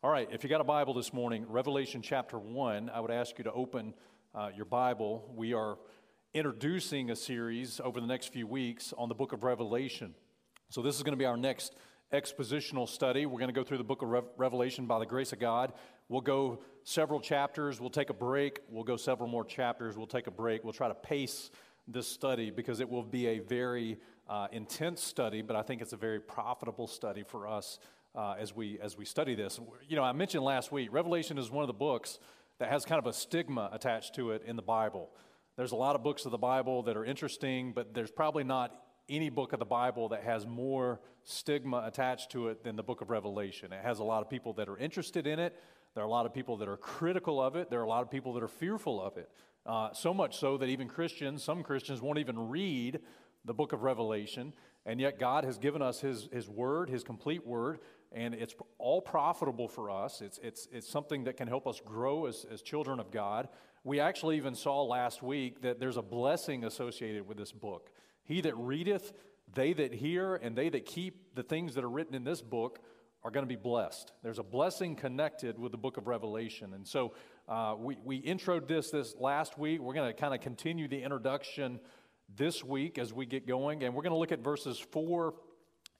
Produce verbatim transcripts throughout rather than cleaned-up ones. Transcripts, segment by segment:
All right, if you got a Bible this morning, Revelation chapter one, I would ask you to open uh, your Bible. We are introducing a series over the next few weeks on the book of Revelation. So this is going to be our next expositional study. We're going to go through the book of Re- Revelation by the grace of God. We'll go several chapters. We'll take a break. We'll go several more chapters. We'll take a break. We'll try to pace this study because it will be a very uh, intense study, but I think it's a very profitable study for us Uh, as we as we study this. You know, I mentioned last week, Revelation is one of the books that has kind of a stigma attached to it in the Bible. There's a lot of books of the Bible that are interesting, but there's probably not any book of the Bible that has more stigma attached to it than the book of Revelation. It has a lot of people that are interested in it. There are a lot of people that are critical of it. There are a lot of people that are fearful of it. Uh, so much so that even Christians, some Christians won't even read the book of Revelation, and yet God has given us His His Word, His complete Word, and it's all profitable for us. It's it's it's something that can help us grow as, as children of God. We actually even saw last week that there's a blessing associated with this book. He that readeth, they that hear, and they that keep the things that are written in this book are going to be blessed. There's a blessing connected with the book of Revelation. And so uh, we, we introed this this last week. We're going to kind of continue the introduction this week as we get going, and we're going to look at verses four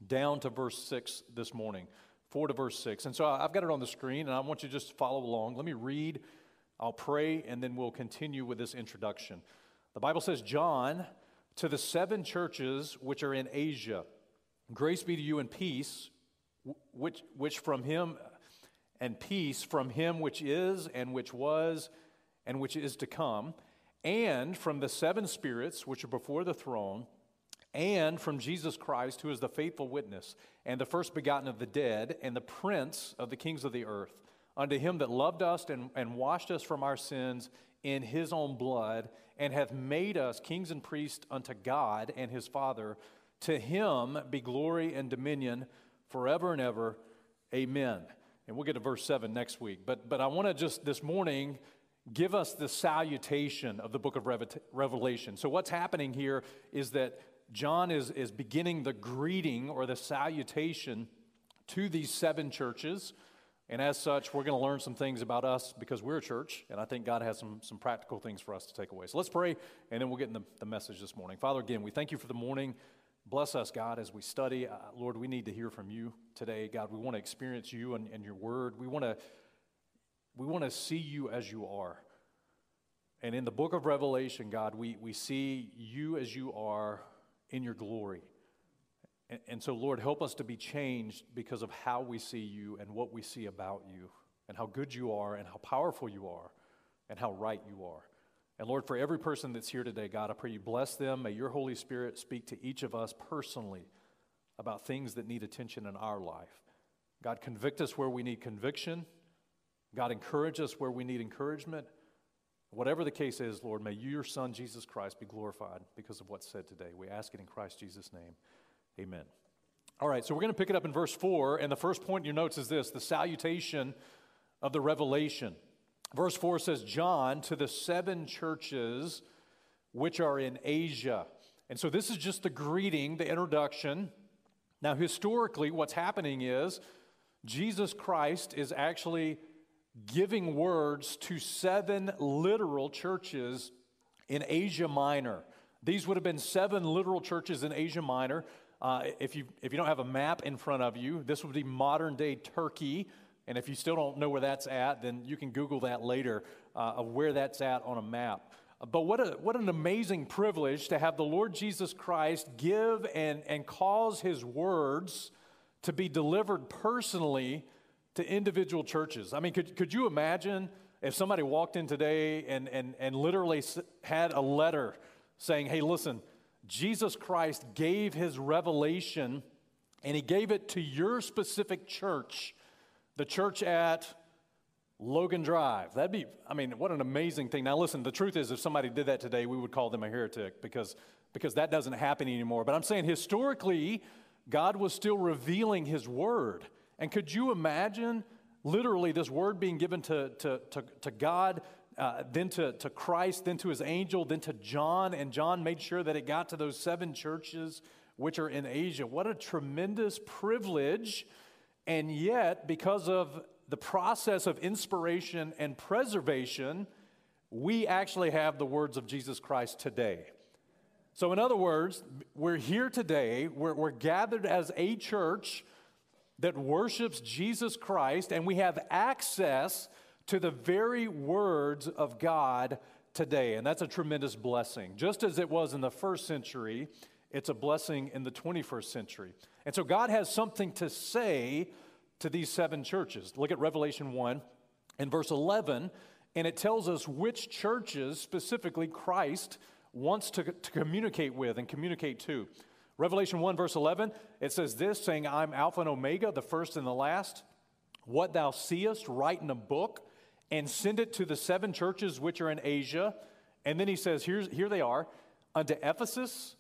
down to verse six this morning, four to verse six. And so I've got it on the screen, and I want you to just follow along. Let me read, I'll pray, and then we'll continue with this introduction. The Bible says, John, to the seven churches which are in Asia, grace be to you and peace, which which from him, and peace from him which is, and which was, and which is to come, and from the seven spirits which are before the throne, and from Jesus Christ, who is the faithful witness, and the first begotten of the dead, and the prince of the kings of the earth, unto him that loved us and, and washed us from our sins in his own blood, and hath made us kings and priests unto God and his Father. To him be glory and dominion forever and ever. Amen. And we'll get to verse seven next week. But, but I want to just this morning give us the salutation of the book of Revelation. So what's happening here is that John is, is beginning the greeting or the salutation to these seven churches. And as such, we're going to learn some things about us because we're a church. And I think God has some, some practical things for us to take away. So let's pray, and then we'll get in the, the message this morning. Father, again, we thank you for the morning. Bless us, God, as we study. Uh, Lord, we need to hear from you today. God, we want to experience you and, and your word. We want to We want to see you as you are. And in the book of Revelation, God, we, we see you as you are in your glory. And, and so, Lord, help us to be changed because of how we see you and what we see about you and how good you are and how powerful you are and how right you are. And, Lord, for every person that's here today, God, I pray you bless them. May your Holy Spirit speak to each of us personally about things that need attention in our life. God, convict us where we need conviction. God, encourage us where we need encouragement. Whatever the case is, Lord, may you, your Son, Jesus Christ, be glorified because of what's said today. We ask it in Christ Jesus' name. Amen. All right, so we're going to pick it up in verse four, and the first point in your notes is this, the salutation of the Revelation. Verse four says, John, to the seven churches which are in Asia. And so this is just the greeting, the introduction. Now, historically, what's happening is Jesus Christ is actually giving words to seven literal churches in Asia Minor. These would have been seven literal churches in Asia Minor. Uh, if you if you don't have a map in front of you, this would be modern-day Turkey. And if you still don't know where that's at, then you can Google that later uh, of where that's at on a map. But what a, what an amazing privilege to have the Lord Jesus Christ give and, and cause his words to be delivered personally to individual churches. I mean, could could you imagine if somebody walked in today and and and literally had a letter saying, "Hey, listen, Jesus Christ gave his revelation, and he gave it to your specific church, the church at Logan Drive." That'd be, I mean, what an amazing thing. Now, listen, the truth is, if somebody did that today, we would call them a heretic because because that doesn't happen anymore. But I'm saying historically, God was still revealing his word. And could you imagine literally this word being given to, to, to, to God, uh, then to, to Christ, then to his angel, then to John, and John made sure that it got to those seven churches which are in Asia. What a tremendous privilege. And yet, because of the process of inspiration and preservation, we actually have the words of Jesus Christ today. So in other words, we're here today, we're, we're gathered as a church that worships Jesus Christ, and we have access to the very words of God today, and that's a tremendous blessing. Just as it was in the first century, it's a blessing in the twenty-first century. And so God has something to say to these seven churches. Look at Revelation one and verse eleven, and it tells us which churches specifically Christ wants to, to communicate with and communicate to. Revelation one verse eleven, it says this, saying, I'm Alpha and Omega, the first and the last. What thou seest, write in a book and send it to the seven churches which are in Asia. And then he says, here's, here they are, unto Ephesus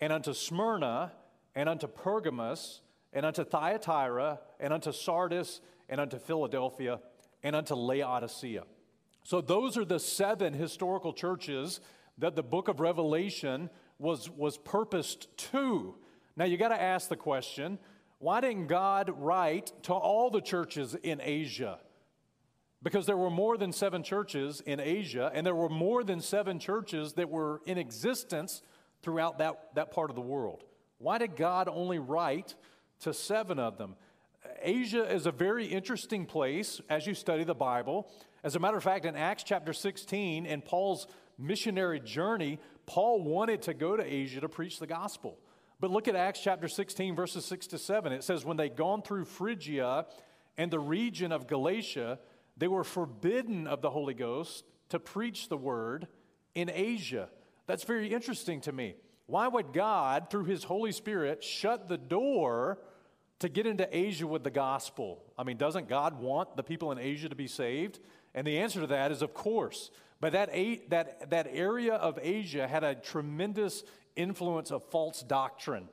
and unto Smyrna and unto Pergamos and unto Thyatira and unto Sardis and unto Philadelphia and unto Laodicea. So those are the seven historical churches that the book of Revelation was, was purposed to. Now, you got to ask the question, why didn't God write to all the churches in Asia? Because there were more than seven churches in Asia, and there were more than seven churches that were in existence throughout that, that part of the world. Why did God only write to seven of them? Asia is a very interesting place as you study the Bible. As a matter of fact, in Acts chapter sixteen, in Paul's missionary journey, Paul wanted to go to Asia to preach the gospel. But look at Acts chapter sixteen, verses six to seven. It says, when they'd gone through Phrygia and the region of Galatia, they were forbidden of the Holy Ghost to preach the word in Asia. That's very interesting to me. Why would God, through his Holy Spirit, shut the door to get into Asia with the gospel? I mean, doesn't God want the people in Asia to be saved? And the answer to that is, of course. But that, that, that area of Asia had a tremendous influence of false doctrine.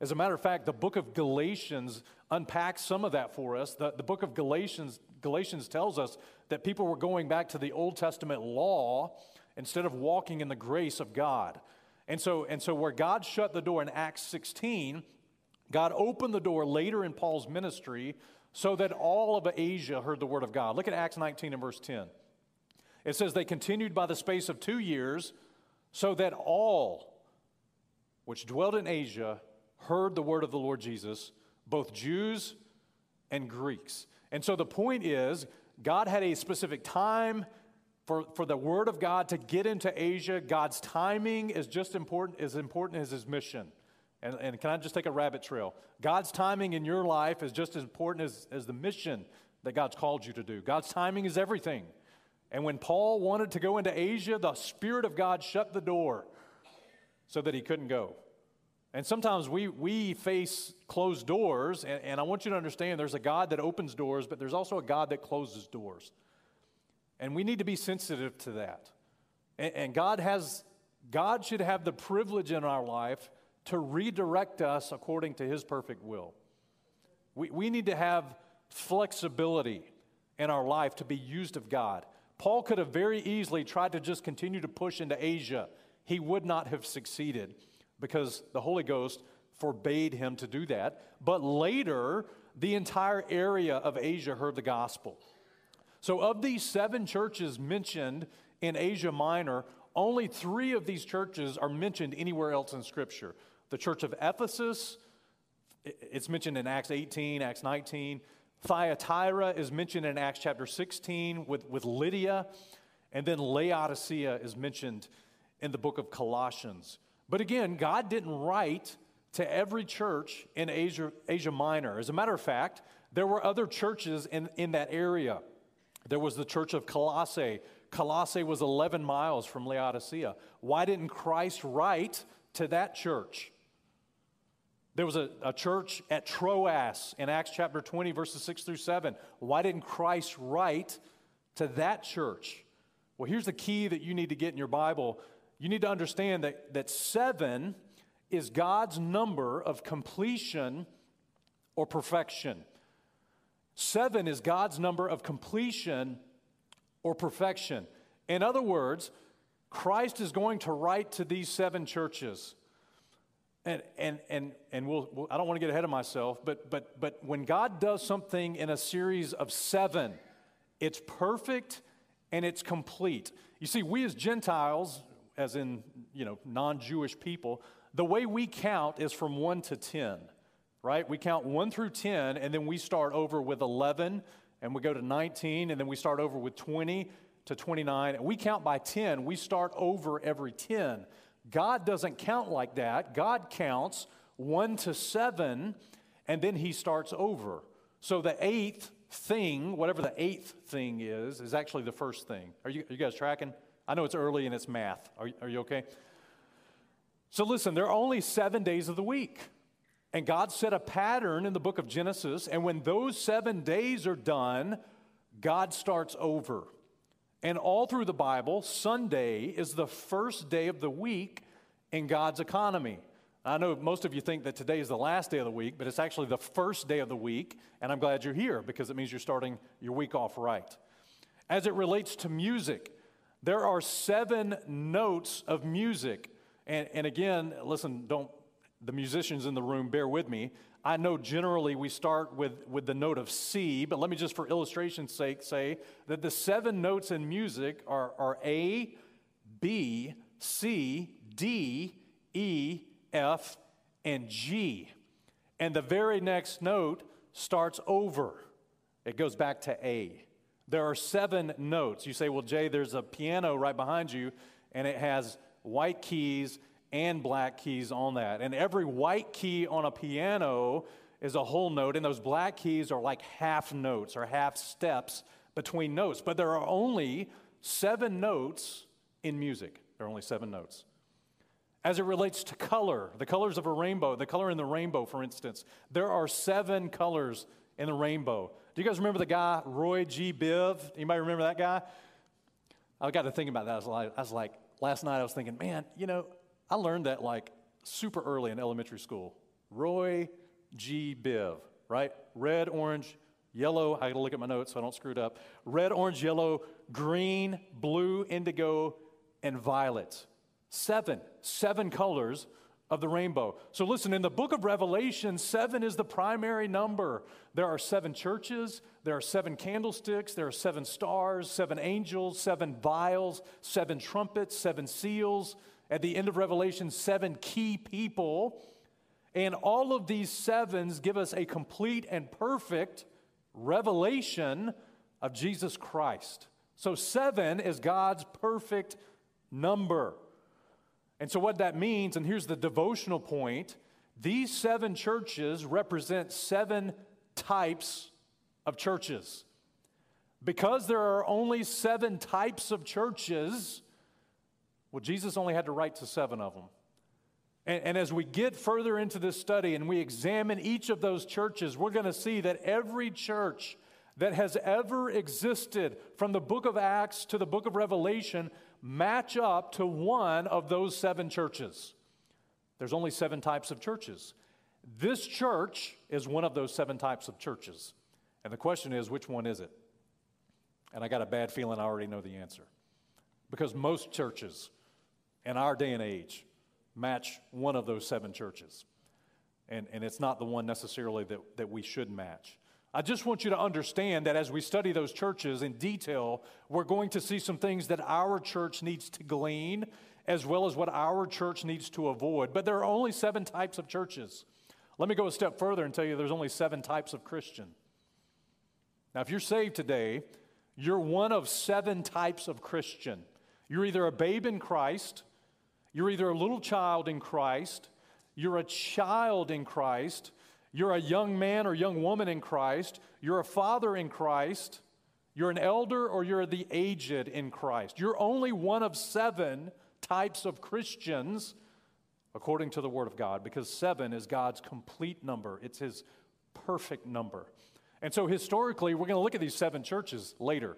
As a matter of fact, the book of Galatians unpacks some of that for us. The, the book of Galatians, Galatians tells us that people were going back to the Old Testament law instead of walking in the grace of God. And so, and so where God shut the door in Acts sixteen, God opened the door later in Paul's ministry so that all of Asia heard the word of God. Look at Acts nineteen and verse ten. It says, they continued by the space of two years so that all which dwelt in Asia heard the word of the Lord Jesus, both Jews and Greeks. And so the point is, God had a specific time for, for the word of God to get into Asia. God's timing is just important, as important as his mission. And, and can I just take a rabbit trail? God's timing in your life is just as important as, as the mission that God's called you to do. God's timing is everything. And when Paul wanted to go into Asia, the Spirit of God shut the door so that he couldn't go. And sometimes we, we face closed doors, and, and I want you to understand there's a God that opens doors, but there's also a God that closes doors. And we need to be sensitive to that. And, and God has, God should have the privilege in our life to redirect us according to his perfect will. We, we need to have flexibility in our life to be used of God. Paul could have very easily tried to just continue to push into Asia. He would not have succeeded because the Holy Ghost forbade him to do that. But later, the entire area of Asia heard the gospel. So of these seven churches mentioned in Asia Minor, only three of these churches are mentioned anywhere else in Scripture. The church of Ephesus, it's mentioned in Acts eighteen, Acts nineteen. Thyatira is mentioned in Acts chapter sixteen with, with Lydia, and then Laodicea is mentioned in the book of Colossians. But again, God didn't write to every church in Asia, Asia Minor. As a matter of fact, there were other churches in, in that area. There was the church of Colossae. Colossae was eleven miles from Laodicea. Why didn't Christ write to that church? There was a, a church at Troas in Acts chapter twenty, verses six through seven. Why didn't Christ write to that church? Well, here's the key that you need to get in your Bible. You need to understand that, that seven is God's number of completion or perfection. Seven is God's number of completion or perfection. In other words, Christ is going to write to these seven churches. And and and and we'll, we'll I don't want to get ahead of myself, but but but when God does something in a series of seven, it's perfect and it's complete. You see, we as Gentiles, as in, you know, non-Jewish people, the way we count is from one to ten, right? We count one through ten, and then we start over with eleven, and we go to nineteen, and then we start over with twenty to twenty-nine, and we count by ten. We start over every ten. God doesn't count like that. God counts one to seven, and then he starts over. So the eighth thing, whatever the eighth thing is, is actually the first thing. Are you, are you guys tracking? I know it's early and it's math. Are, are you okay? So listen, there are only seven days of the week. And God set a pattern in the book of Genesis, and when those seven days are done, God starts over. And all through the Bible, Sunday is the first day of the week in God's economy. I know most of you think that today is the last day of the week, but it's actually the first day of the week, and I'm glad you're here because it means you're starting your week off right. As it relates to music, there are seven notes of music. And, and again, listen, don't, the musicians in the room, bear with me. I know generally we start with, with the note of C, but let me just for illustration's sake say that the seven notes in music are, are A, B, C, D, E, F, and G. And the very next note starts over. It goes back to A. There are seven notes. You say, well, Jay, there's a piano right behind you, and it has white keys and black keys on that. And every white key on a piano is a whole note, and those black keys are like half notes or half steps between notes. But there are only seven notes in music. There are only seven notes. As it relates to color, the colors of a rainbow, the color in the rainbow, for instance, there are seven colors in the rainbow. Do you guys remember the guy, Roy G. Biv? Anybody remember that guy? I got to think about that. I was like, I was like last night I was thinking, man, you know, I learned that like super early in elementary school. Roy G. Biv, right? Red, orange, yellow. I got to look at my notes so I don't screw it up. Red, orange, yellow, green, blue, indigo, and violet. Seven. Seven colors of the rainbow. So listen, in the book of Revelation, seven is the primary number. There are seven churches, there are seven candlesticks, there are seven stars, seven angels, seven vials, seven trumpets, seven seals. At the end of Revelation, seven key people, and all of these sevens give us a complete and perfect revelation of Jesus Christ. So seven is God's perfect number. And so what that means, and here's the devotional point, these seven churches represent seven types of churches. Because there are only seven types of churches, well, Jesus only had to write to seven of them. And, and as we get further into this study and we examine each of those churches, we're going to see that every church that has ever existed from the book of Acts to the book of Revelation match up to one of those seven churches. There's only seven types of churches. This church is one of those seven types of churches. And the question is, which one is it? And I got a bad feeling I already know the answer. Because most churches in our day and age match one of those seven churches. And, and it's not the one necessarily that, that we should match. I just want you to understand that as we study those churches in detail, we're going to see some things that our church needs to glean, as well as what our church needs to avoid. But there are only seven types of churches. Let me go a step further and tell you there's only seven types of Christian. Now, if you're saved today, you're one of seven types of Christian. You're either a babe in Christ, you're either a little child in Christ, you're a child in Christ, you're a young man or young woman in Christ, you're a father in Christ, you're an elder, or you're the aged in Christ. You're only one of seven types of Christians according to the Word of God, because seven is God's complete number. It's His perfect number. And so historically, we're going to look at these seven churches later.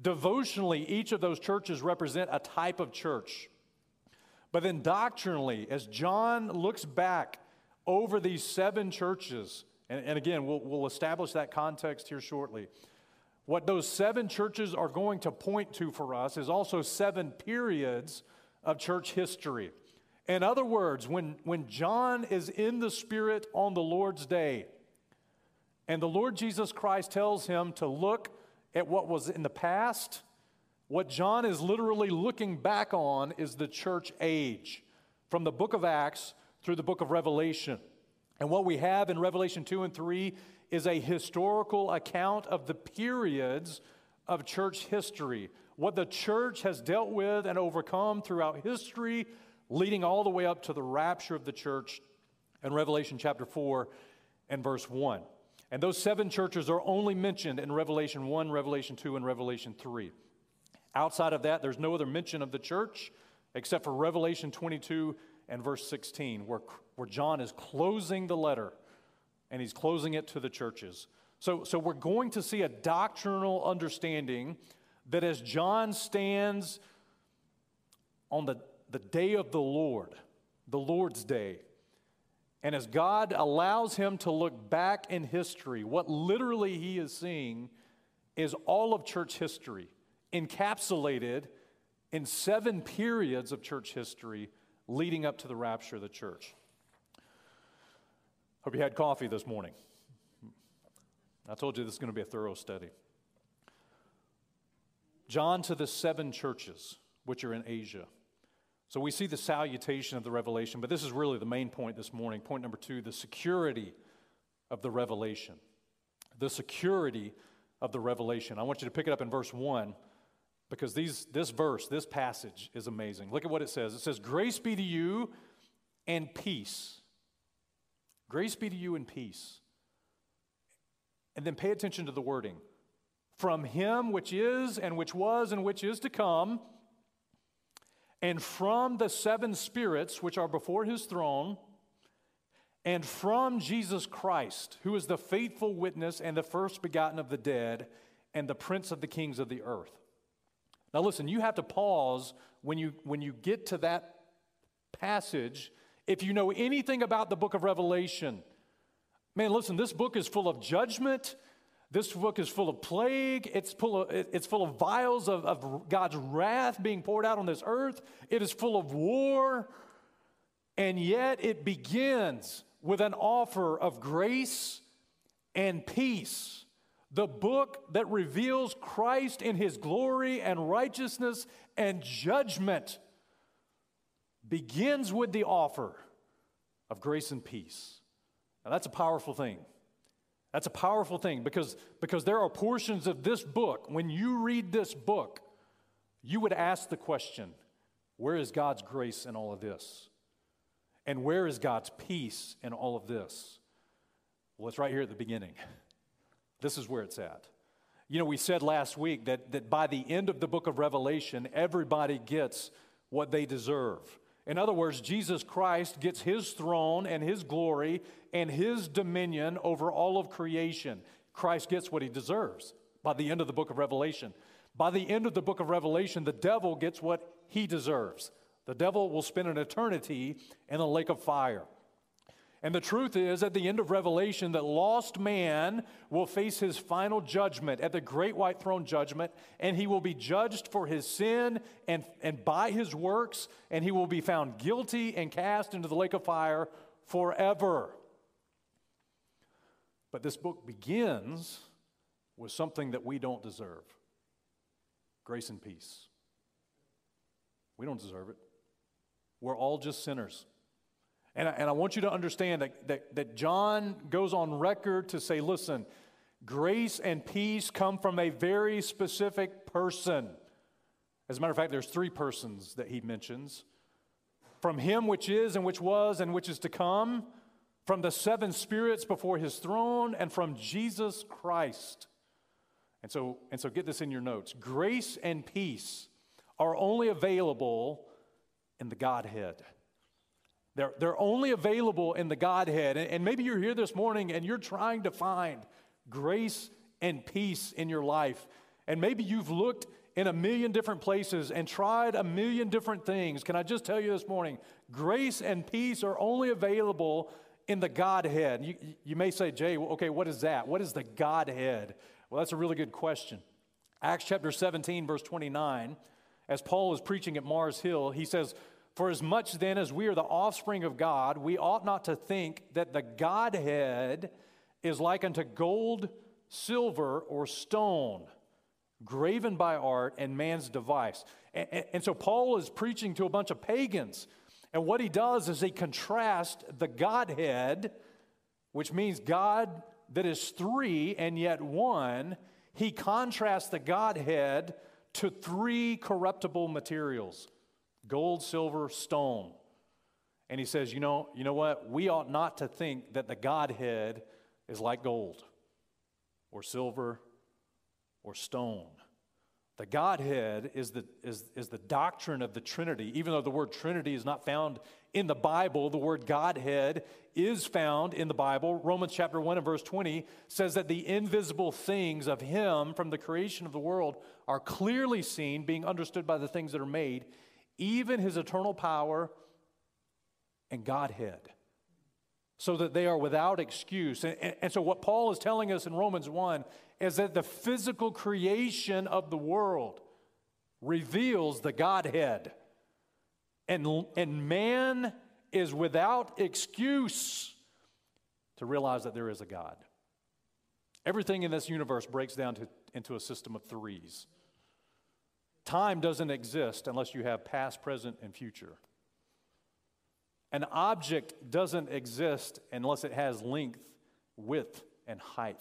Devotionally, each of those churches represent a type of church. But then doctrinally, as John looks back over these seven churches, and, and again, we'll, we'll establish that context here shortly, what those seven churches are going to point to for us is also seven periods of church history. In other words, when, when John is in the Spirit on the Lord's day, and the Lord Jesus Christ tells him to look at what was in the past, what John is literally looking back on is the church age, from the book of Acts through the book of Revelation. And what we have in Revelation two and three is a historical account of the periods of church history, what the church has dealt with and overcome throughout history, leading all the way up to the rapture of the church in Revelation chapter four and verse one. And those seven churches are only mentioned in Revelation one, Revelation two, and Revelation three. Outside of that, there's no other mention of the church except for Revelation twenty-two and verse sixteen, where, where John is closing the letter, and he's closing it to the churches. So, so we're going to see a doctrinal understanding that as John stands on the, the day of the Lord, the Lord's day, and as God allows him to look back in history, what literally he is seeing is all of church history encapsulated in seven periods of church history leading up to the rapture of the church. Hope you had coffee this morning. I told you this is going to be a thorough study. John to the seven churches which are in Asia. So we see the salutation of the revelation, but this is really the main point this morning. Point number two, the security of the revelation. The security of the revelation. I want you to pick it up in verse one, because these, this verse, this passage is amazing. Look at what it says. It says, "Grace be to you and peace." Grace be to you and peace. And then pay attention to the wording. From him which is, and which was, and which is to come, and from the seven spirits which are before his throne, and from Jesus Christ, who is the faithful witness and the first begotten of the dead, and the prince of the kings of the earth. Now listen, you have to pause when you, when you get to that passage. If you know anything about the book of Revelation, man, listen, this book is full of judgment. This book is full of plague. It's full of, it's full of vials of, of God's wrath being poured out on this earth. It is full of war. And yet it begins with an offer of grace and peace. The book that reveals Christ in his glory and righteousness and judgment begins with the offer of grace and peace. Now that's a powerful thing. That's a powerful thing because, because there are portions of this book, when you read this book, you would ask the question, where is God's grace in all of this? And where is God's peace in all of this? Well, it's right here at the beginning. This is where it's at. You know, we said last week that, that by the end of the book of Revelation, everybody gets what they deserve. In other words, Jesus Christ gets his throne and his glory and his dominion over all of creation. Christ gets what he deserves by the end of the book of Revelation. By the end of the book of Revelation, the devil gets what he deserves. The devil will spend an eternity in the lake of fire. And the truth is, at the end of Revelation, that lost man will face his final judgment at the great white throne judgment, and he will be judged for his sin and, and by his works, and he will be found guilty and cast into the lake of fire forever. But this book begins with something that we don't deserve: grace and peace. We don't deserve it. We're all just sinners. And I, and I want you to understand that, that, that John goes on record to say, listen, grace and peace come from a very specific person. As a matter of fact, there's three persons that he mentions. From him which is and which was and which is to come, from the seven spirits before his throne, and from Jesus Christ. And so, and so get this in your notes. Grace and peace are only available in the Godhead. They're, they're only available in the Godhead. And, and maybe you're here this morning and you're trying to find grace and peace in your life. And maybe you've looked in a million different places and tried a million different things. Can I just tell you this morning, grace and peace are only available in the Godhead. You, you may say, Jay, okay, what is that? What is the Godhead? Well, that's a really good question. Acts chapter seventeen, verse twenty-nine, as Paul is preaching at Mars Hill, he says, For as much then as we are the offspring of God, we ought not to think that the Godhead is like unto gold, silver, or stone, graven by art and man's device. And, and, and so Paul is preaching to a bunch of pagans. And what he does is he contrasts the Godhead, which means God that is three and yet one. He contrasts the Godhead to three corruptible materials: gold, silver, stone. And he says, you know, you know what? We ought not to think that the Godhead is like gold or silver or stone. The Godhead is the, is, is the doctrine of the Trinity. Even though the word Trinity is not found in the Bible, the word Godhead is found in the Bible. Romans chapter one and verse twenty says that the invisible things of him from the creation of the world are clearly seen, being understood by the things that are made, even his eternal power and Godhead, so that they are without excuse. And, and, and so what Paul is telling us in Romans one is that the physical creation of the world reveals the Godhead, and, and man is without excuse to realize that there is a God. Everything in this universe breaks down to, into a system of threes. Time doesn't exist unless you have past, present, and future. An object doesn't exist unless it has length, width, and height.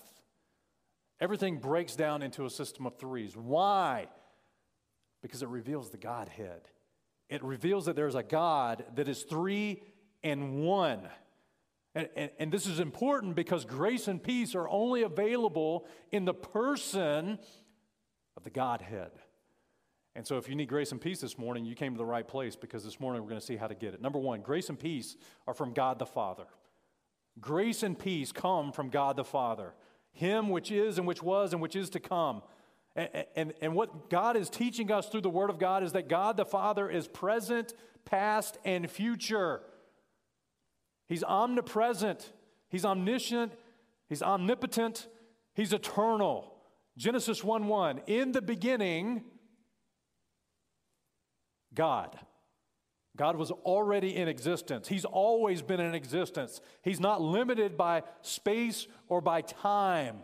Everything breaks down into a system of threes. Why? Because it reveals the Godhead. It reveals that there's a God that is three and one. And, and, and this is important because grace and peace are only available in the person of the Godhead. And so if you need grace and peace this morning, you came to the right place, because this morning we're going to see how to get it. Number one, grace and peace are from God the Father. Grace and peace come from God the Father, him which is and which was and which is to come. And, and, and what God is teaching us through the Word of God is that God the Father is present, past, and future. He's omnipresent. He's omniscient. He's omnipotent. He's eternal. Genesis one one, in the beginning, God. God was already in existence. He's always been in existence. He's not limited by space or by time.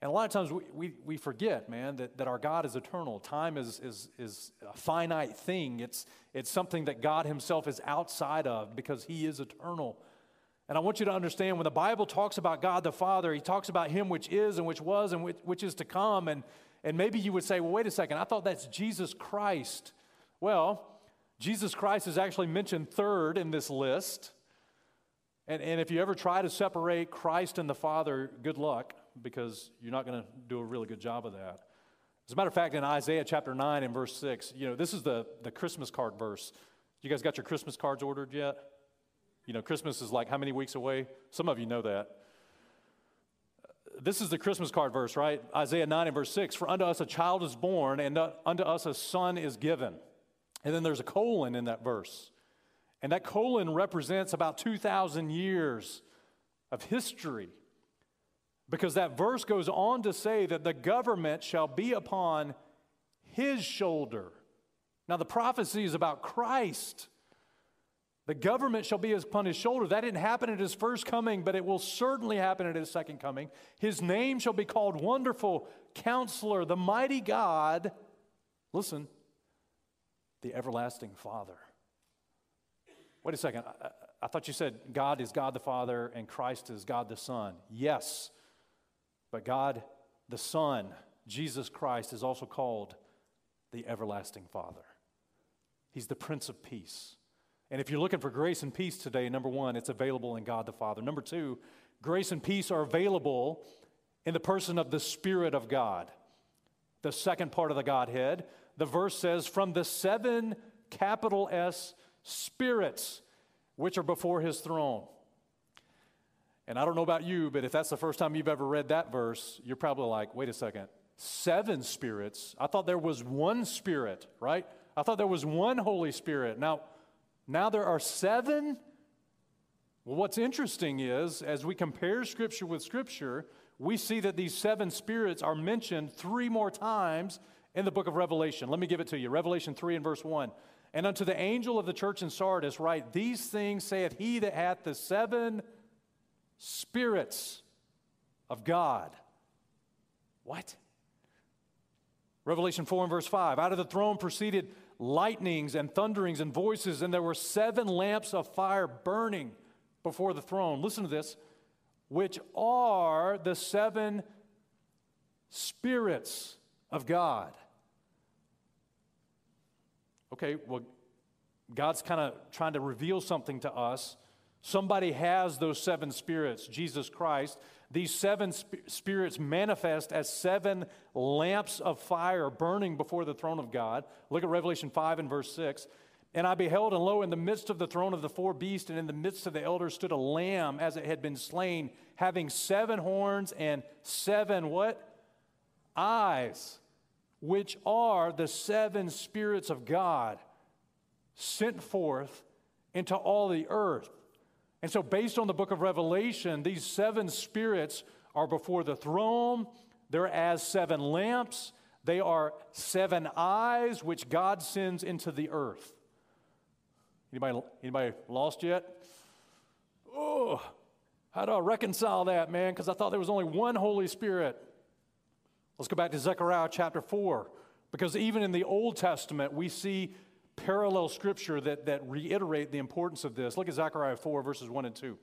And a lot of times we, we, we forget, man, that, that our God is eternal. Time is, is, is a finite thing. It's, it's something that God himself is outside of, because he is eternal. And I want you to understand, when the Bible talks about God the Father, he talks about him which is and which was and which, which is to come. And, and maybe you would say, well, wait a second, I thought that's Jesus Christ. Well, Jesus Christ is actually mentioned third in this list. And, and if you ever try to separate Christ and the Father, good luck, because you're not going to do a really good job of that. As a matter of fact, in Isaiah chapter nine and verse six, you know, this is the, the Christmas card verse. You guys got your Christmas cards ordered yet? You know, Christmas is like how many weeks away? Some of you know that. This is the Christmas card verse, right? Isaiah nine and verse six, for unto us a child is born, and unto us a son is given. And then there's a colon in that verse. And that colon represents about two thousand years of history, because that verse goes on to say that the government shall be upon his shoulder. Now, the prophecy is about Christ. The government shall be upon his shoulder. That didn't happen at his first coming, but it will certainly happen at his second coming. His name shall be called Wonderful Counselor, the Mighty God. Listen. The Everlasting Father. Wait a second. I, I thought you said God is God the Father and Christ is God the Son. Yes, but God the Son, Jesus Christ, is also called the Everlasting Father. He's the Prince of Peace. And if you're looking for grace and peace today, number one, it's available in God the Father. Number two, grace and peace are available in the person of the Spirit of God, the second part of the Godhead. The verse says, from the seven, capital S, spirits, which are before his throne. And I don't know about you, but if that's the first time you've ever read that verse, you're probably like, wait a second, seven spirits? I thought there was one Spirit, right? I thought there was one Holy Spirit. Now, now there are seven? Well, what's interesting is, as we compare Scripture with Scripture, we see that these seven spirits are mentioned three more times in the book of Revelation. Let me give it to you. Revelation three and verse one. And unto the angel of the church in Sardis write, These things saith he that hath the seven spirits of God. What? Revelation four and verse five. Out of the throne proceeded lightnings and thunderings and voices, and there were seven lamps of fire burning before the throne. Listen to this. Which are the seven spirits of God. Okay, well, God's kind of trying to reveal something to us. Somebody has those seven spirits, Jesus Christ. These seven sp- spirits manifest as seven lamps of fire burning before the throne of God. Look at Revelation five and verse six. And I beheld, and lo, in the midst of the throne of the four beasts, and in the midst of the elders stood a lamb as it had been slain, having seven horns and seven what? Eyes, which are the seven spirits of God sent forth into all the earth. And so based on the book of Revelation, these seven spirits are before the throne. They're as seven lamps. They are seven eyes, which God sends into the earth. Anybody, anybody lost yet? Oh, how do I reconcile that, man? Because I thought there was only one Holy Spirit. Let's go back to Zechariah chapter four, because even in the Old Testament, we see parallel scripture that, that reiterate the importance of this. Look at Zechariah four, verses one and two.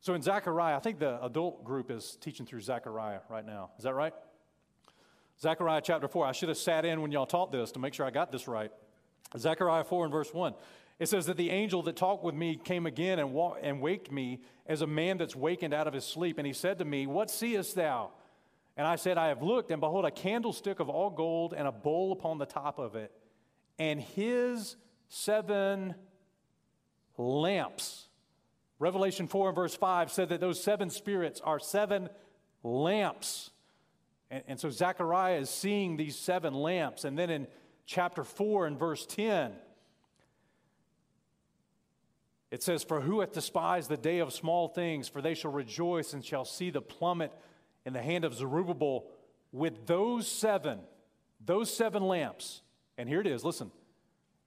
So in Zechariah, I think the adult group is teaching through Zechariah right now. Is that right? Zechariah chapter four. I should have sat in when y'all taught this to make sure I got this right. Zechariah four and verse one. It says that the angel that talked with me came again and, wa- and waked me as a man that's wakened out of his sleep. And he said to me, What seest thou? And I said, I have looked, and behold, a candlestick of all gold and a bowl upon the top of it. And his seven lamps. Revelation four and verse five said that those seven spirits are seven lamps. And, and so Zechariah is seeing these seven lamps. And then in chapter four and verse ten, it says, For who hath despised the day of small things? For they shall rejoice and shall see the plummet in the hand of Zerubbabel with those seven, those seven lamps. And here it is, listen.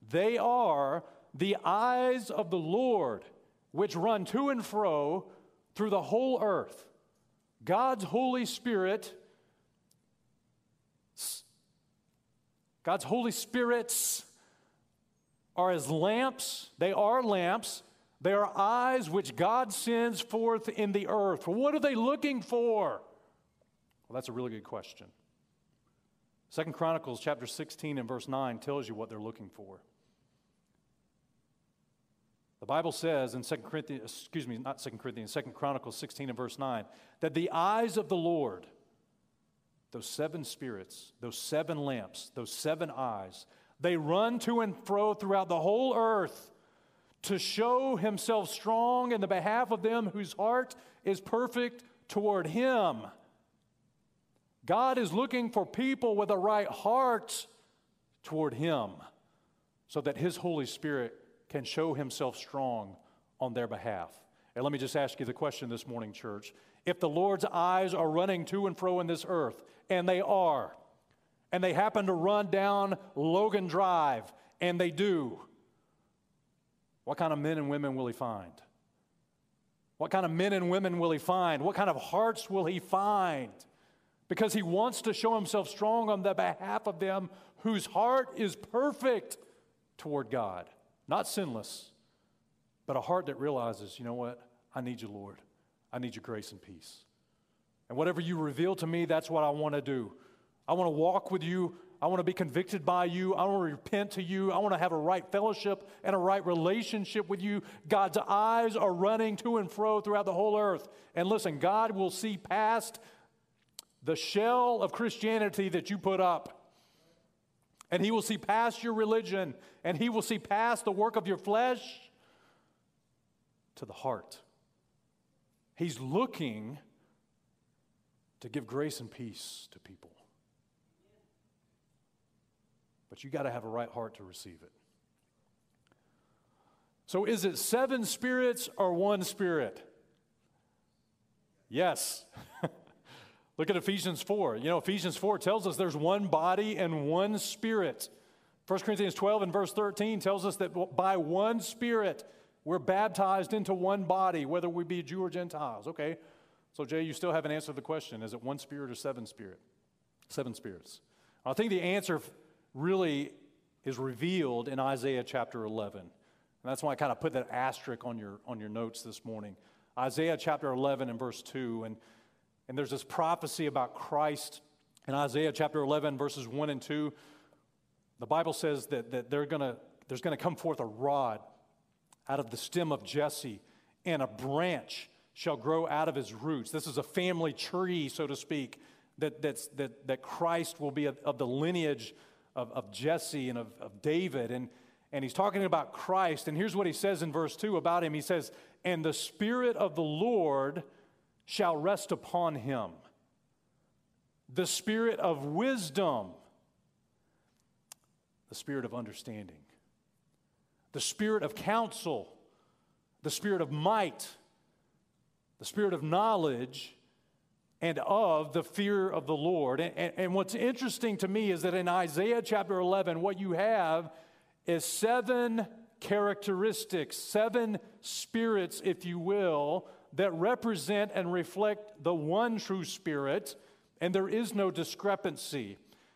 They are the eyes of the Lord, which run to and fro through the whole earth. God's Holy Spirit, God's Holy Spirits are as lamps. They are lamps. They are eyes which God sends forth in the earth. What are they looking for? Well, that's a really good question. Second Chronicles chapter sixteen and verse nine tells you what they're looking for. The Bible says in Second Corinthians, excuse me, not Second Corinthians, Second Chronicles sixteen and verse nine, that the eyes of the Lord, those seven spirits, those seven lamps, those seven eyes, they run to and fro throughout the whole earth to show himself strong in the behalf of them whose heart is perfect toward him. God is looking for people with a right heart toward him so that his Holy Spirit can show himself strong on their behalf. And let me just ask you the question this morning, church. If the Lord's eyes are running to and fro in this earth, and they are, and they happen to run down Logan Drive, and they do, what kind of men and women will he find? What kind of men and women will he find? What kind of hearts will he find? Because he wants to show himself strong on the behalf of them whose heart is perfect toward God. Not sinless, but a heart that realizes, you know what? I need you, Lord. I need your grace and peace. And whatever you reveal to me, that's what I want to do. I want to walk with you. I want to be convicted by you. I want to repent to you. I want to have a right fellowship and a right relationship with you. God's eyes are running to and fro throughout the whole earth. And listen, God will see past the shell of Christianity that you put up. And he will see past your religion, and he will see past the work of your flesh to the heart. He's looking to give grace and peace to people. But you got to have a right heart to receive it. So is it seven spirits or one spirit? Yes. Look at Ephesians four. You know, Ephesians four tells us there's one body and one spirit. First Corinthians twelve and verse thirteen tells us that by one Spirit we're baptized into one body, whether we be Jew or Gentiles. Okay, so Jay, you still haven't answered the question. Is it one Spirit or seven Spirit? Seven spirits. I think the answer really is revealed in Isaiah chapter eleven. And that's why I kind of put that asterisk on your, on your notes this morning. Isaiah chapter eleven and verse two. And, and there's this prophecy about Christ in Isaiah chapter eleven, verses one and two. The Bible says that, that they're gonna, there's going to come forth a rod out of the stem of Jesse, and a branch shall grow out of his roots. This is a family tree, so to speak, that, that's, that, that Christ will be of, of the lineage of, of Jesse and of, of David. And, and he's talking about Christ. And here's what he says in verse two about him. He says, "And the Spirit of the Lord shall rest upon him, the Spirit of wisdom, the Spirit of understanding, the Spirit of counsel, the Spirit of might, the Spirit of knowledge, and of the fear of the Lord." And, and, and what's interesting to me is that in Isaiah chapter eleven, what you have is seven characteristics, seven spirits, if you will, that represent and reflect the one true Spirit, and there is no discrepancy.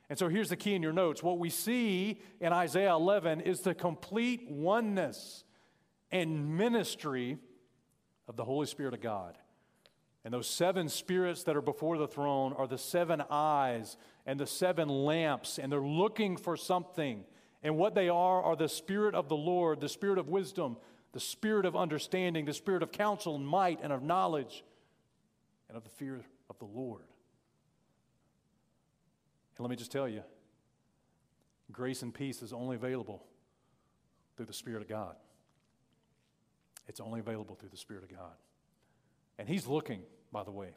And so here's the key in your notes. What we see in Isaiah eleven is the complete oneness and ministry of the Holy Spirit of God. And those seven spirits that are before the throne are the seven eyes and the seven lamps, and they're looking for something. And what they are are the Spirit of the Lord, the Spirit of wisdom, the Spirit of understanding, the Spirit of counsel and might and of knowledge, and of the fear of the Lord. And let me just tell you, grace and peace is only available through the Spirit of God. It's only available through the Spirit of God. And he's looking, by the way.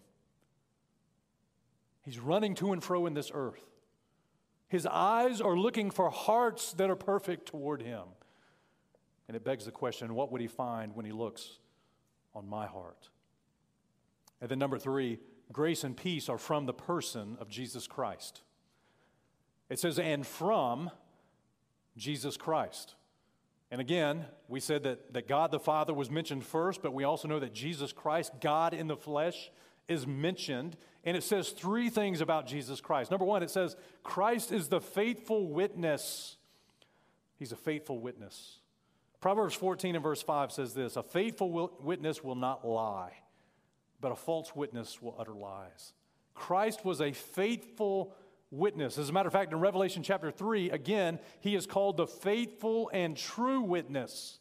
He's running to and fro in this earth. His eyes are looking for hearts that are perfect toward him. And it begs the question, what would he find when he looks on my heart? And then number three, grace and peace are from the person of Jesus Christ. It says, and from Jesus Christ. And again, we said that, that God the Father was mentioned first, but we also know that Jesus Christ, God in the flesh, is mentioned. And it says three things about Jesus Christ. Number one, it says, Christ is the faithful witness. He's a faithful witness. Proverbs fourteen and verse five says this, "A faithful witness will not lie, but a false witness will utter lies." Christ was a faithful witness. Witness. As a matter of fact, in Revelation chapter three, again, he is called the faithful and true witness,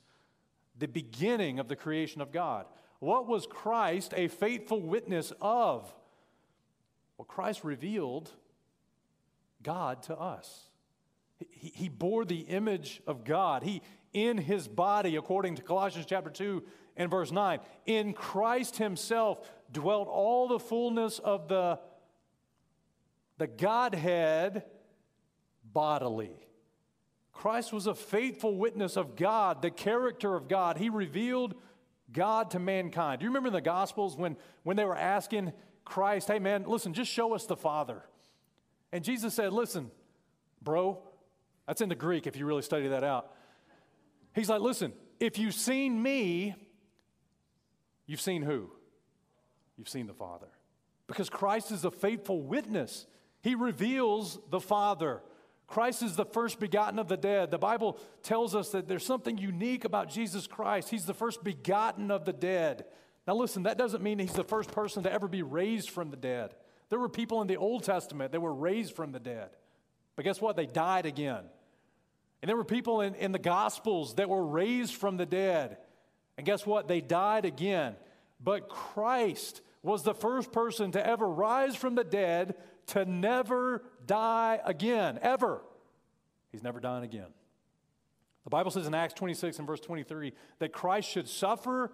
the beginning of the creation of God. What was Christ a faithful witness of? Well, Christ revealed God to us. He, he bore the image of God. He, in his body, according to Colossians chapter two and verse nine, in Christ himself dwelt all the fullness of the The Godhead bodily. Christ was a faithful witness of God, the character of God. He revealed God to mankind. Do you remember in the Gospels when, when they were asking Christ, "Hey man, listen, just show us the Father." And Jesus said, "Listen, bro," that's in the Greek if you really study that out. He's like, "Listen, if you've seen me, you've seen who? You've seen the Father." Because Christ is a faithful witness. He reveals the Father. Christ is the first begotten of the dead. The Bible tells us that there's something unique about Jesus Christ. He's the first begotten of the dead. Now listen, that doesn't mean he's the first person to ever be raised from the dead. There were people in the Old Testament that were raised from the dead. But guess what? They died again. And there were people in, in the Gospels that were raised from the dead. And guess what? They died again. But Christ was the first person to ever rise from the dead, to never die again, ever. He's never dying again. The Bible says in Acts twenty-six and verse twenty-three that Christ should suffer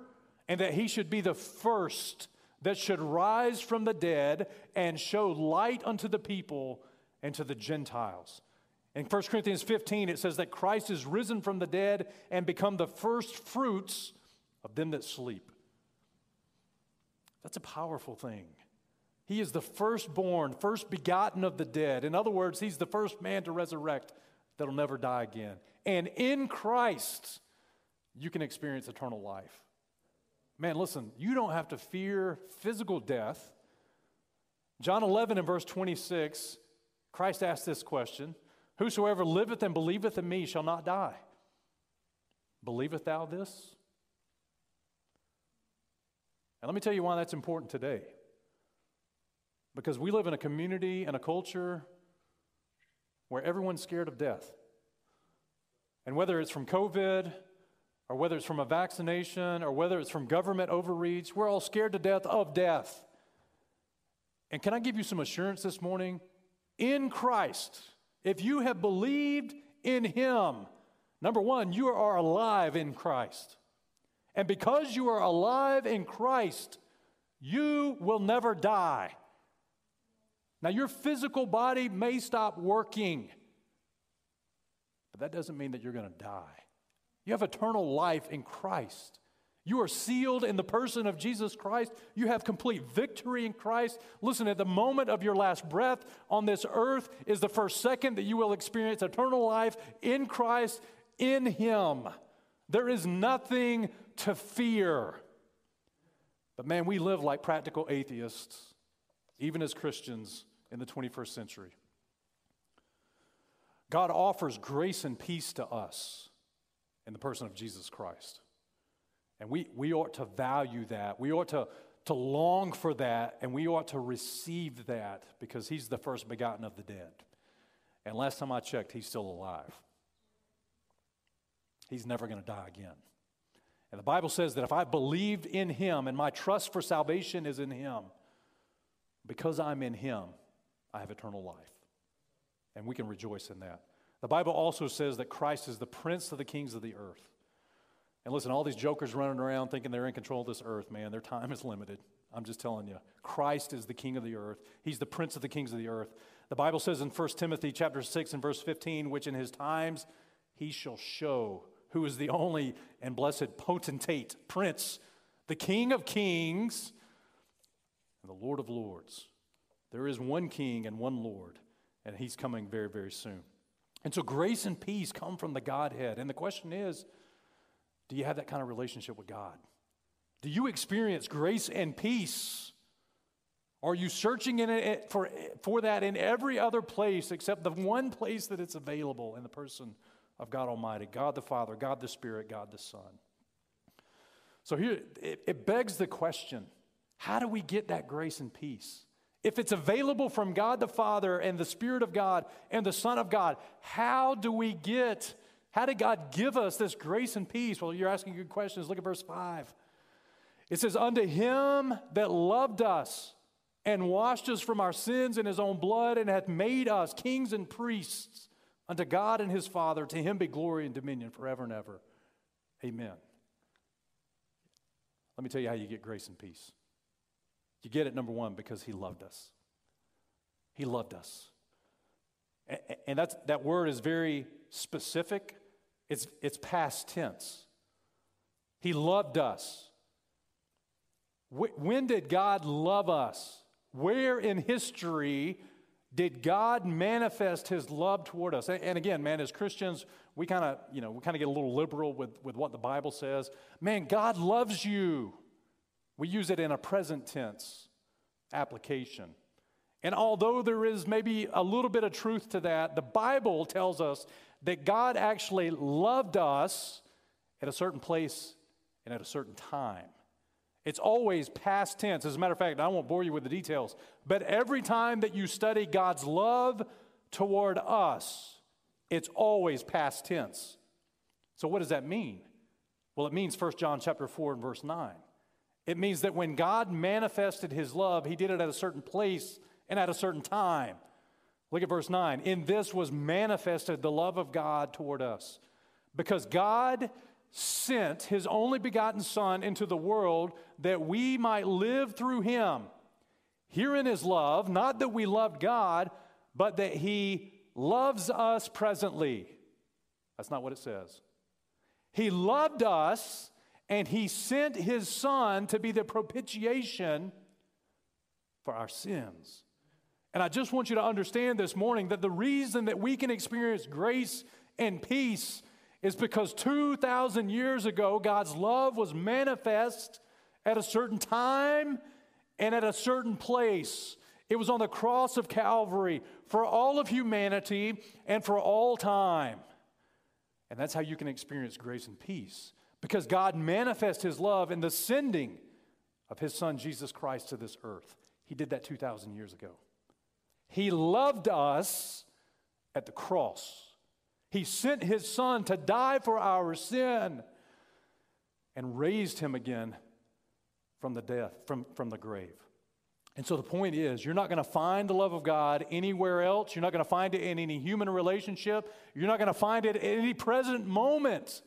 and that he should be the first that should rise from the dead and show light unto the people and to the Gentiles. In First Corinthians fifteen, it says that Christ is risen from the dead and become the first fruits of them that sleep. That's a powerful thing. He is the firstborn, first begotten of the dead. In other words, he's the first man to resurrect that'll never die again. And in Christ, you can experience eternal life. Man, listen, you don't have to fear physical death. John eleven and verse twenty-six, Christ asked this question, "Whosoever liveth and believeth in me shall not die. Believeth thou this?" And let me tell you why that's important today. Because we live in a community and a culture where everyone's scared of death. And whether it's from COVID, or whether it's from a vaccination, or whether it's from government overreach, we're all scared to death of death. And can I give you some assurance this morning? In Christ, if you have believed in Him, number one, you are alive in Christ. And because you are alive in Christ, you will never die. Now, your physical body may stop working, but that doesn't mean that you're going to die. You have eternal life in Christ. You are sealed in the person of Jesus Christ. You have complete victory in Christ. Listen, at the moment of your last breath on this earth is the first second that you will experience eternal life in Christ, in Him. There is nothing to fear. But man, we live like practical atheists, even as Christians in the twenty-first century. God offers grace and peace to us in the person of Jesus Christ. And we, we ought to value that. We ought to, to long for that, and we ought to receive that because He's the first begotten of the dead. And last time I checked, He's still alive. He's never going to die again. And the Bible says that if I believed in Him and my trust for salvation is in Him, because I'm in Him, I have eternal life. And we can rejoice in that. The Bible also says that Christ is the Prince of the kings of the earth. And listen, all these jokers running around thinking they're in control of this earth, man, their time is limited. I'm just telling you, Christ is the King of the earth. He's the Prince of the kings of the earth. The Bible says in First Timothy chapter six and verse fifteen, which in His times He shall show who is the only and blessed potentate, Prince, the King of kings and the Lord of lords. There is one King and one Lord, and He's coming very, very soon. And so grace and peace come from the Godhead. And the question is, do you have that kind of relationship with God? Do you experience grace and peace? Are you searching in it for, for that in every other place except the one place that it's available in the person of God Almighty, God the Father, God the Spirit, God the Son? So here, it, it begs the question, how do we get that grace and peace? If it's available from God the Father and the Spirit of God and the Son of God, how do we get, how did God give us this grace and peace? Well, you're asking good questions. Look at verse five. It says, "Unto Him that loved us and washed us from our sins in His own blood and hath made us kings and priests unto God and His Father, to Him be glory and dominion forever and ever. Amen." Let me tell you how you get grace and peace. You get it, number one, because He loved us. He loved us. And that's, that word is very specific. It's, it's past tense. He loved us. When did God love us? Where in history did God manifest His love toward us? And again, man, as Christians, we kind of, you know, we kind of get a little liberal with, with what the Bible says. Man, God loves you. We use it in a present tense application. And although there is maybe a little bit of truth to that, the Bible tells us that God actually loved us at a certain place and at a certain time. It's always past tense. As a matter of fact, I won't bore you with the details, but every time that you study God's love toward us, it's always past tense. So what does that mean? Well, it means First John chapter four and verse nine. It means that when God manifested His love, He did it at a certain place and at a certain time. Look at verse nine. "In this was manifested the love of God toward us, because God sent His only begotten Son into the world that we might live through Him. Herein is love, not that we loved God, but that He loves us presently." That's not what it says. He loved us, and He sent His Son to be the propitiation for our sins. And I just want you to understand this morning that the reason that we can experience grace and peace is because two thousand years ago, God's love was manifest at a certain time and at a certain place. It was on the cross of Calvary for all of humanity and for all time. And that's how you can experience grace and peace, because God manifests his love in the sending of his son, Jesus Christ, to this earth. He did that two thousand years ago. He loved us at the cross. He sent his son to die for our sin and raised him again from the death, from, from the grave. And so the point is, you're not going to find the love of God anywhere else. You're not going to find it in any human relationship. You're not going to find it in any present moment.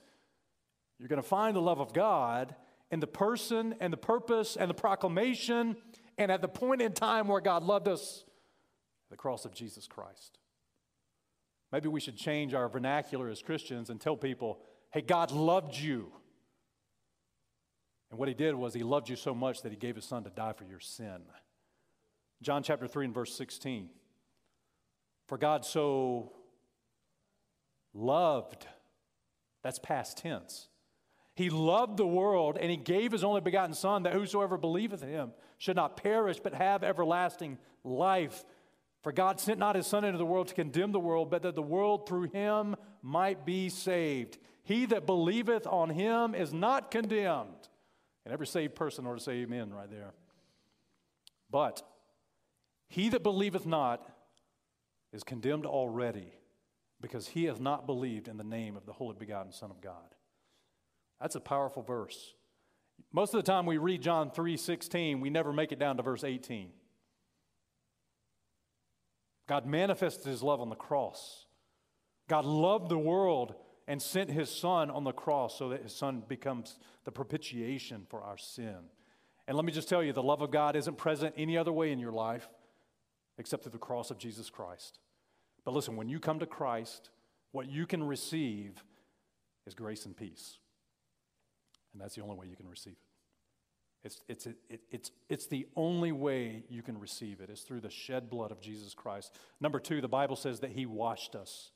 You're going to find the love of God in the person and the purpose and the proclamation and at the point in time where God loved us, the cross of Jesus Christ. Maybe we should change our vernacular as Christians and tell people, hey, God loved you. And what he did was he loved you so much that he gave his son to die for your sin. John chapter three and verse sixteen. For God so loved, that's past tense. He loved the world and he gave his only begotten son that whosoever believeth in him should not perish but have everlasting life. For God sent not his son into the world to condemn the world, but that the world through him might be saved. He that believeth on him is not condemned. And every saved person ought to say amen right there. But he that believeth not is condemned already, because he hath not believed in the name of the Holy Begotten Son of God. That's a powerful verse. Most of the time we read John three sixteen, we never make it down to verse eighteen. God manifested his love on the cross. God loved the world and sent his son on the cross so that his son becomes the propitiation for our sin. And let me just tell you, the love of God isn't present any other way in your life except through the cross of Jesus Christ. But listen, when you come to Christ, what you can receive is grace and peace. And that's the only way you can receive it. It's, it's, it, it, it's, it's the only way you can receive it. It's through the shed blood of Jesus Christ. Number two, the Bible says that he washed us.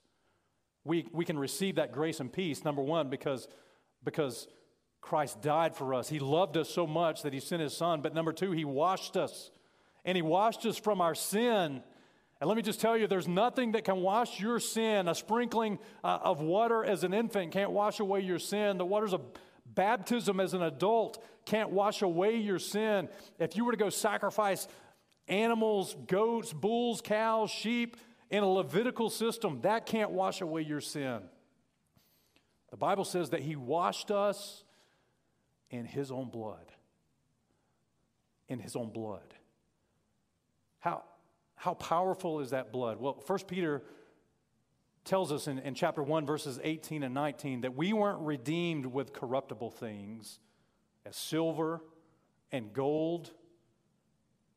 We, we can receive that grace and peace, number one, because, because Christ died for us. He loved us so much that he sent his son. But number two, he washed us. And he washed us from our sin. And let me just tell you, there's nothing that can wash your sin. A sprinkling uh, of water as an infant can't wash away your sin. The waters of baptism as an adult can't wash away your sin. If you were to go sacrifice animals, goats, bulls, cows, sheep, in a Levitical system, that can't wash away your sin. The Bible says that he washed us in his own blood. In his own blood. How, how powerful is that blood? Well, First Peter tells us in, in chapter one, verses eighteen and nineteen, that we weren't redeemed with corruptible things as silver and gold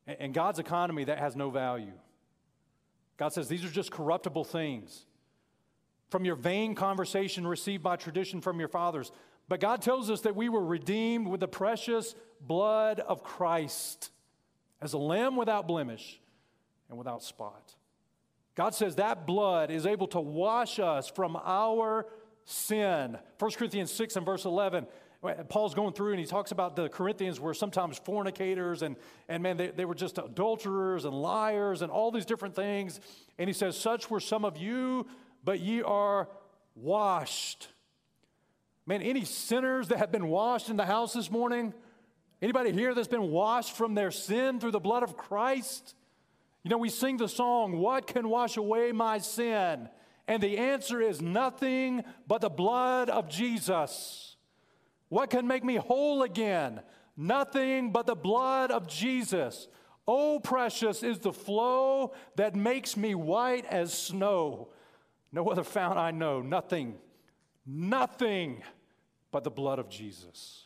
and, and God's economy that has no value. God says these are just corruptible things from your vain conversation received by tradition from your fathers. But God tells us that we were redeemed with the precious blood of Christ as a lamb without blemish and without spot. God says that blood is able to wash us from our sin. First Corinthians six and verse eleven, Paul's going through and he talks about the Corinthians were sometimes fornicators and, and man, they, they were just adulterers and liars and all these different things. And he says, such were some of you, but ye are washed. Man, any sinners that have been washed in the house this morning? Anybody here that's been washed from their sin through the blood of Christ? You know, we sing the song, what can wash away my sin? And the answer is nothing but the blood of Jesus. What can make me whole again? Nothing but the blood of Jesus. Oh, precious is the flow that makes me white as snow. No other fount I know, nothing, nothing but the blood of Jesus.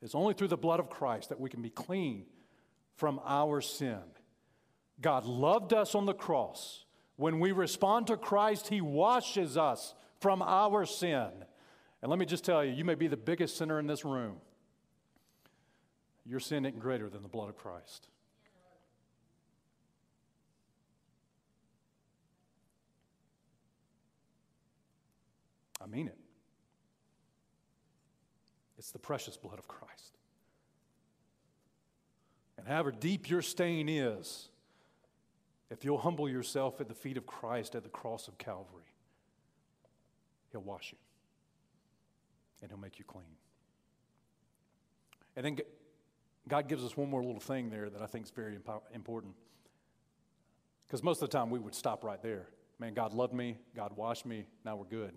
It's only through the blood of Christ that we can be clean from our sin. God loved us on the cross. When we respond to Christ, he washes us from our sin. And let me just tell you, you may be the biggest sinner in this room. Your sin isn't greater than the blood of Christ. mean it. It's the precious blood of Christ. And however deep your stain is, if you'll humble yourself at the feet of Christ at the cross of Calvary, He'll wash you and He'll make you clean. And then God gives us one more little thing there that I think is very important. Because most of the time we would stop right there. Man, God loved me. God washed me. Now we're good.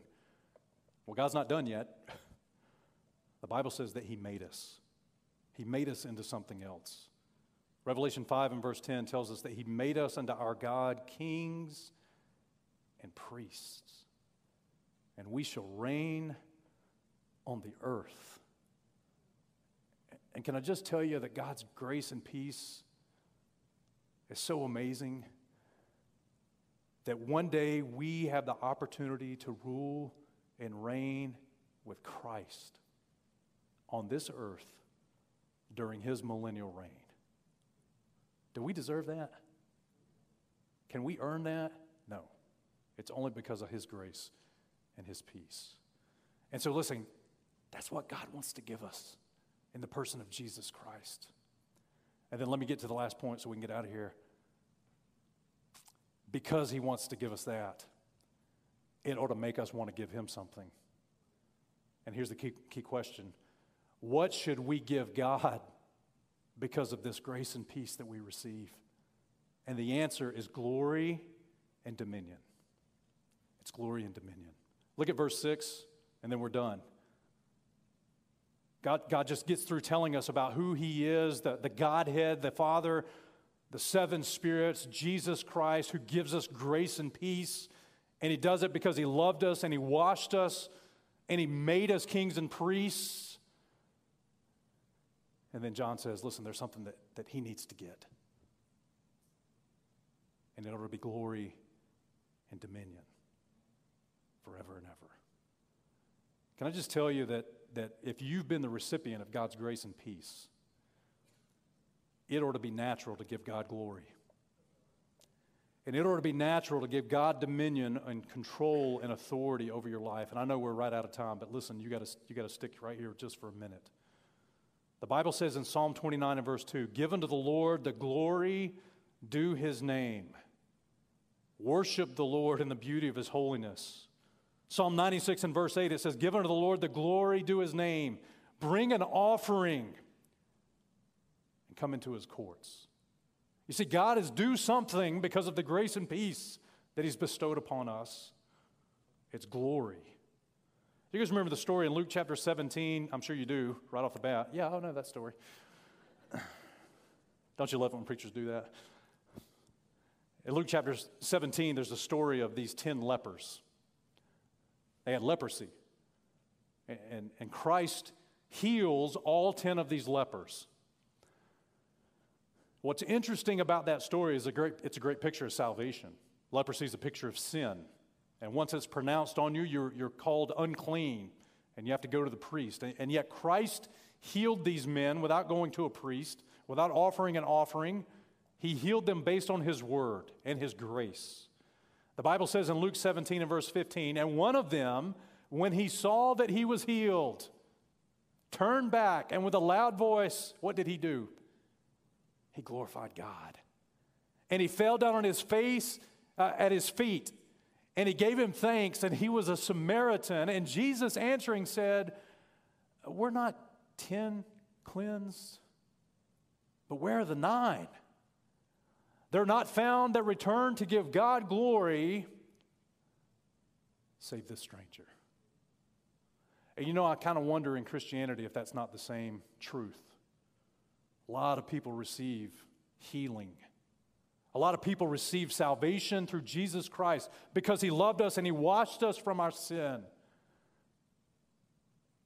Well, God's not done yet. The Bible says that He made us. He made us into something else. Revelation five and verse ten tells us that He made us unto our God kings and priests, and we shall reign on the earth. And can I just tell you that God's grace and peace is so amazing that one day we have the opportunity to rule and reign with Christ on this earth during His millennial reign. Do we deserve that? Can we earn that? No. It's only because of His grace and His peace. And so listen, that's what God wants to give us in the person of Jesus Christ. And then let me get to the last point so we can get out of here. Because He wants to give us that, it ought to make us want to give Him something. And here's the key, key question. What should we give God because of this grace and peace that we receive? And the answer is glory and dominion. It's glory and dominion. Look at verse six, and then we're done. God, God just gets through telling us about who He is, the, the Godhead, the Father, the seven spirits, Jesus Christ, who gives us grace and peace. And He does it because He loved us, and He washed us, and He made us kings and priests. And then John says, listen, there's something that, that he needs to get. And in order to be glory and dominion forever and ever. Can I just tell you that, that if you've been the recipient of God's grace and peace, it ought to be natural to give God glory. And it ought to be natural to give God dominion and control and authority over your life. And I know we're right out of time, but listen, you got you got to stick right here just for a minute. The Bible says in Psalm twenty-nine and verse two, give unto the Lord the glory due His name. Worship the Lord in the beauty of His holiness. Psalm ninety-six and verse eight, it says, give unto the Lord the glory due His name. Bring an offering and come into His courts. You see, God is due something because of the grace and peace that He's bestowed upon us. It's glory. You guys remember the story in Luke chapter seventeen? I'm sure you do, right off the bat. Yeah, I know that story. Don't you love it when preachers do that? In Luke chapter seventeen, there's a story of these ten lepers. They had leprosy. And, and, and Christ heals all ten of these lepers. What's interesting about that story is a great, it's a great picture of salvation. Leprosy is a picture of sin. And once it's pronounced on you, you're, you're called unclean, and you have to go to the priest. And, and yet Christ healed these men without going to a priest, without offering an offering. He healed them based on His word and His grace. The Bible says in Luke seventeen and verse fifteen, and one of them, when he saw that he was healed, turned back, and with a loud voice, what did he do? He glorified God. And he fell down on his face, uh, at His feet, and he gave Him thanks, and he was a Samaritan. And Jesus answering said, we're not ten cleansed, but where are the nine? They're not found that return to give God glory, save this stranger. And you know, I kind of wonder in Christianity if that's not the same truth. A lot of people receive healing. A lot of people receive salvation through Jesus Christ because He loved us and He washed us from our sin.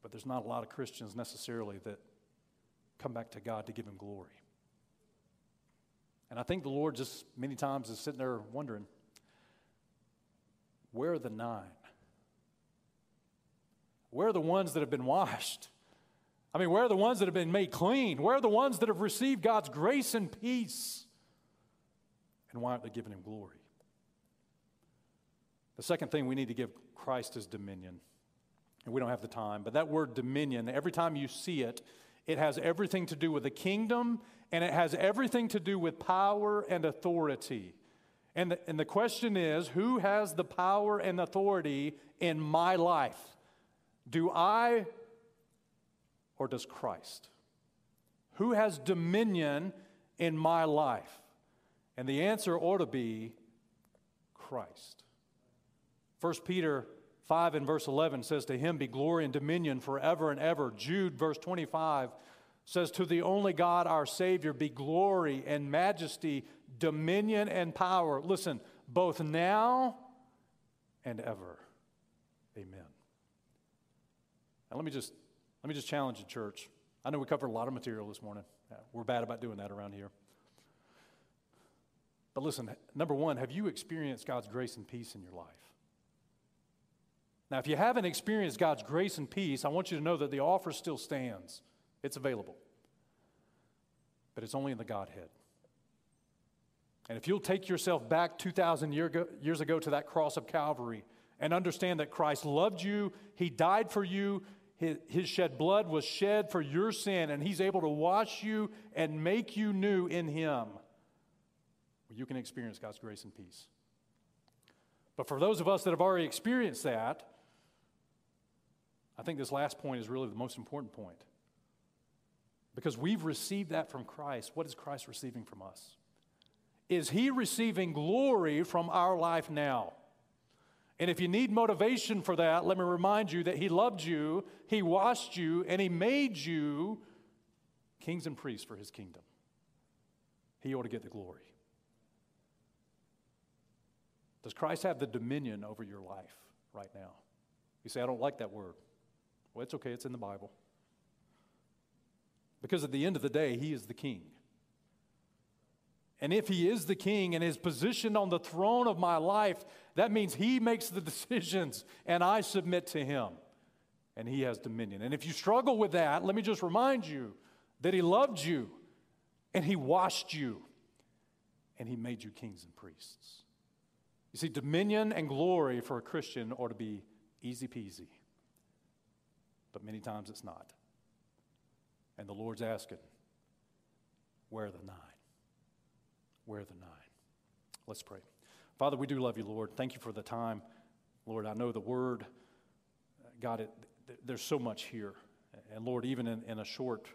But there's not a lot of Christians necessarily that come back to God to give Him glory. And I think the Lord just many times is sitting there wondering, where are the nine? Where are the ones that have been washed? I mean, where are the ones that have been made clean? Where are the ones that have received God's grace and peace? And why aren't they giving Him glory? The second thing we need to give Christ is dominion. and we don't have the time, but that word dominion, every time you see it, it has everything to do with a kingdom, and it has everything to do with power and authority. And the, and the question is, who has the power and authority in my life? Do I or does Christ? Who has dominion in my life? And the answer ought to be Christ. First Peter five and verse eleven says, to him be glory and dominion forever and ever. Jude verse twenty-five says, to the only God our Savior be glory and majesty, dominion and power. Listen, both now and ever. Amen. Now let me just let me just challenge the church. I know we covered a lot of material this morning. We're bad about doing that around here. But listen, number one, have you experienced God's grace and peace in your life? Now, if you haven't experienced God's grace and peace, I want you to know that the offer still stands. It's available. But it's only in the Godhead. And if you'll take yourself back two thousand year ago, years ago to that cross of Calvary and understand that Christ loved you, He died for you, His, his shed blood was shed for your sin, and He's able to wash you and make you new in Him, well, you can experience God's grace and peace. But for those of us that have already experienced that, I think this last point is really the most important point. Because we've received that from Christ. What is Christ receiving from us? Is He receiving glory from our life now? And if you need motivation for that, let me remind you that He loved you, He washed you, and He made you kings and priests for His kingdom. He ought to get the glory. Does Christ have the dominion over your life right now? You say, I don't like that word. Well, it's okay, it's in the Bible. Because at the end of the day, He is the king. And if He is the king and is positioned on the throne of my life, that means He makes the decisions and I submit to Him. And He has dominion. And if you struggle with that, let me just remind you that He loved you and He washed you and He made you kings and priests. You see, dominion and glory for a Christian ought to be easy peasy. But many times it's not. And the Lord's asking, where are the nine? Where are the nine? Let's pray. Father, we do love you, Lord. Thank you for the time. Lord, I know the word, God, it, th- there's so much here. And Lord, even in, in a short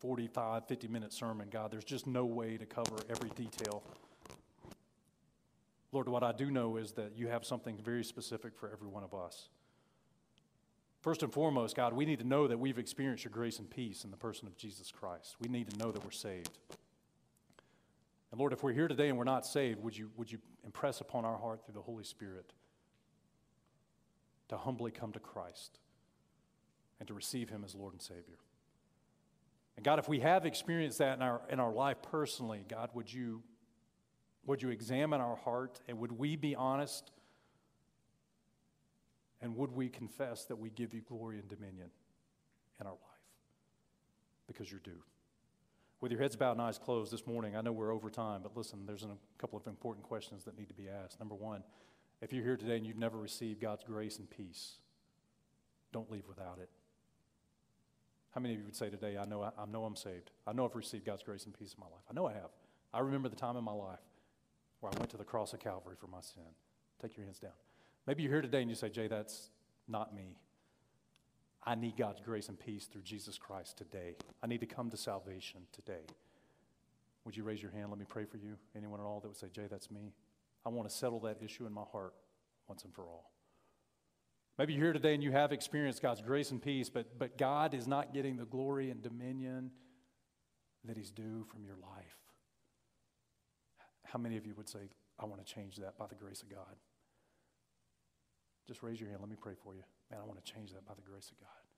forty-five, fifty-minute sermon, God, there's just no way to cover every detail. Lord, what I do know is that you have something very specific for every one of us. First and foremost, God, we need to know that we've experienced your grace and peace in the person of Jesus Christ. We need to know that we're saved. And Lord, if we're here today and we're not saved, would you, would you impress upon our heart through the Holy Spirit to humbly come to Christ and to receive Him as Lord and Savior? And God, if we have experienced that in our, in our life personally, God, would you Would you examine our heart, and would we be honest, and would we confess that we give you glory and dominion in our life? Because you're due. With your heads bowed and eyes closed this morning, I know we're over time, but listen, there's a couple of important questions that need to be asked. Number one, if you're here today and you've never received God's grace and peace, don't leave without it. How many of you would say today, I know, I, I know I'm saved. I know I've received God's grace and peace in my life. I know I have. I remember the time in my life where I went to the cross of Calvary for my sin. Take your hands down. Maybe you're here today and you say, Jay, that's not me. I need God's grace and peace through Jesus Christ today. I need to come to salvation today. Would you raise your hand? Let me pray for you. Anyone at all that would say, Jay, that's me. I want to settle that issue in my heart once and for all. Maybe you're here today and you have experienced God's grace and peace, but, but God is not getting the glory and dominion that He's due from your life. How many of you would say, I want to change that by the grace of God? Just raise your hand. Let me pray for you. Man, I want to change that by the grace of God.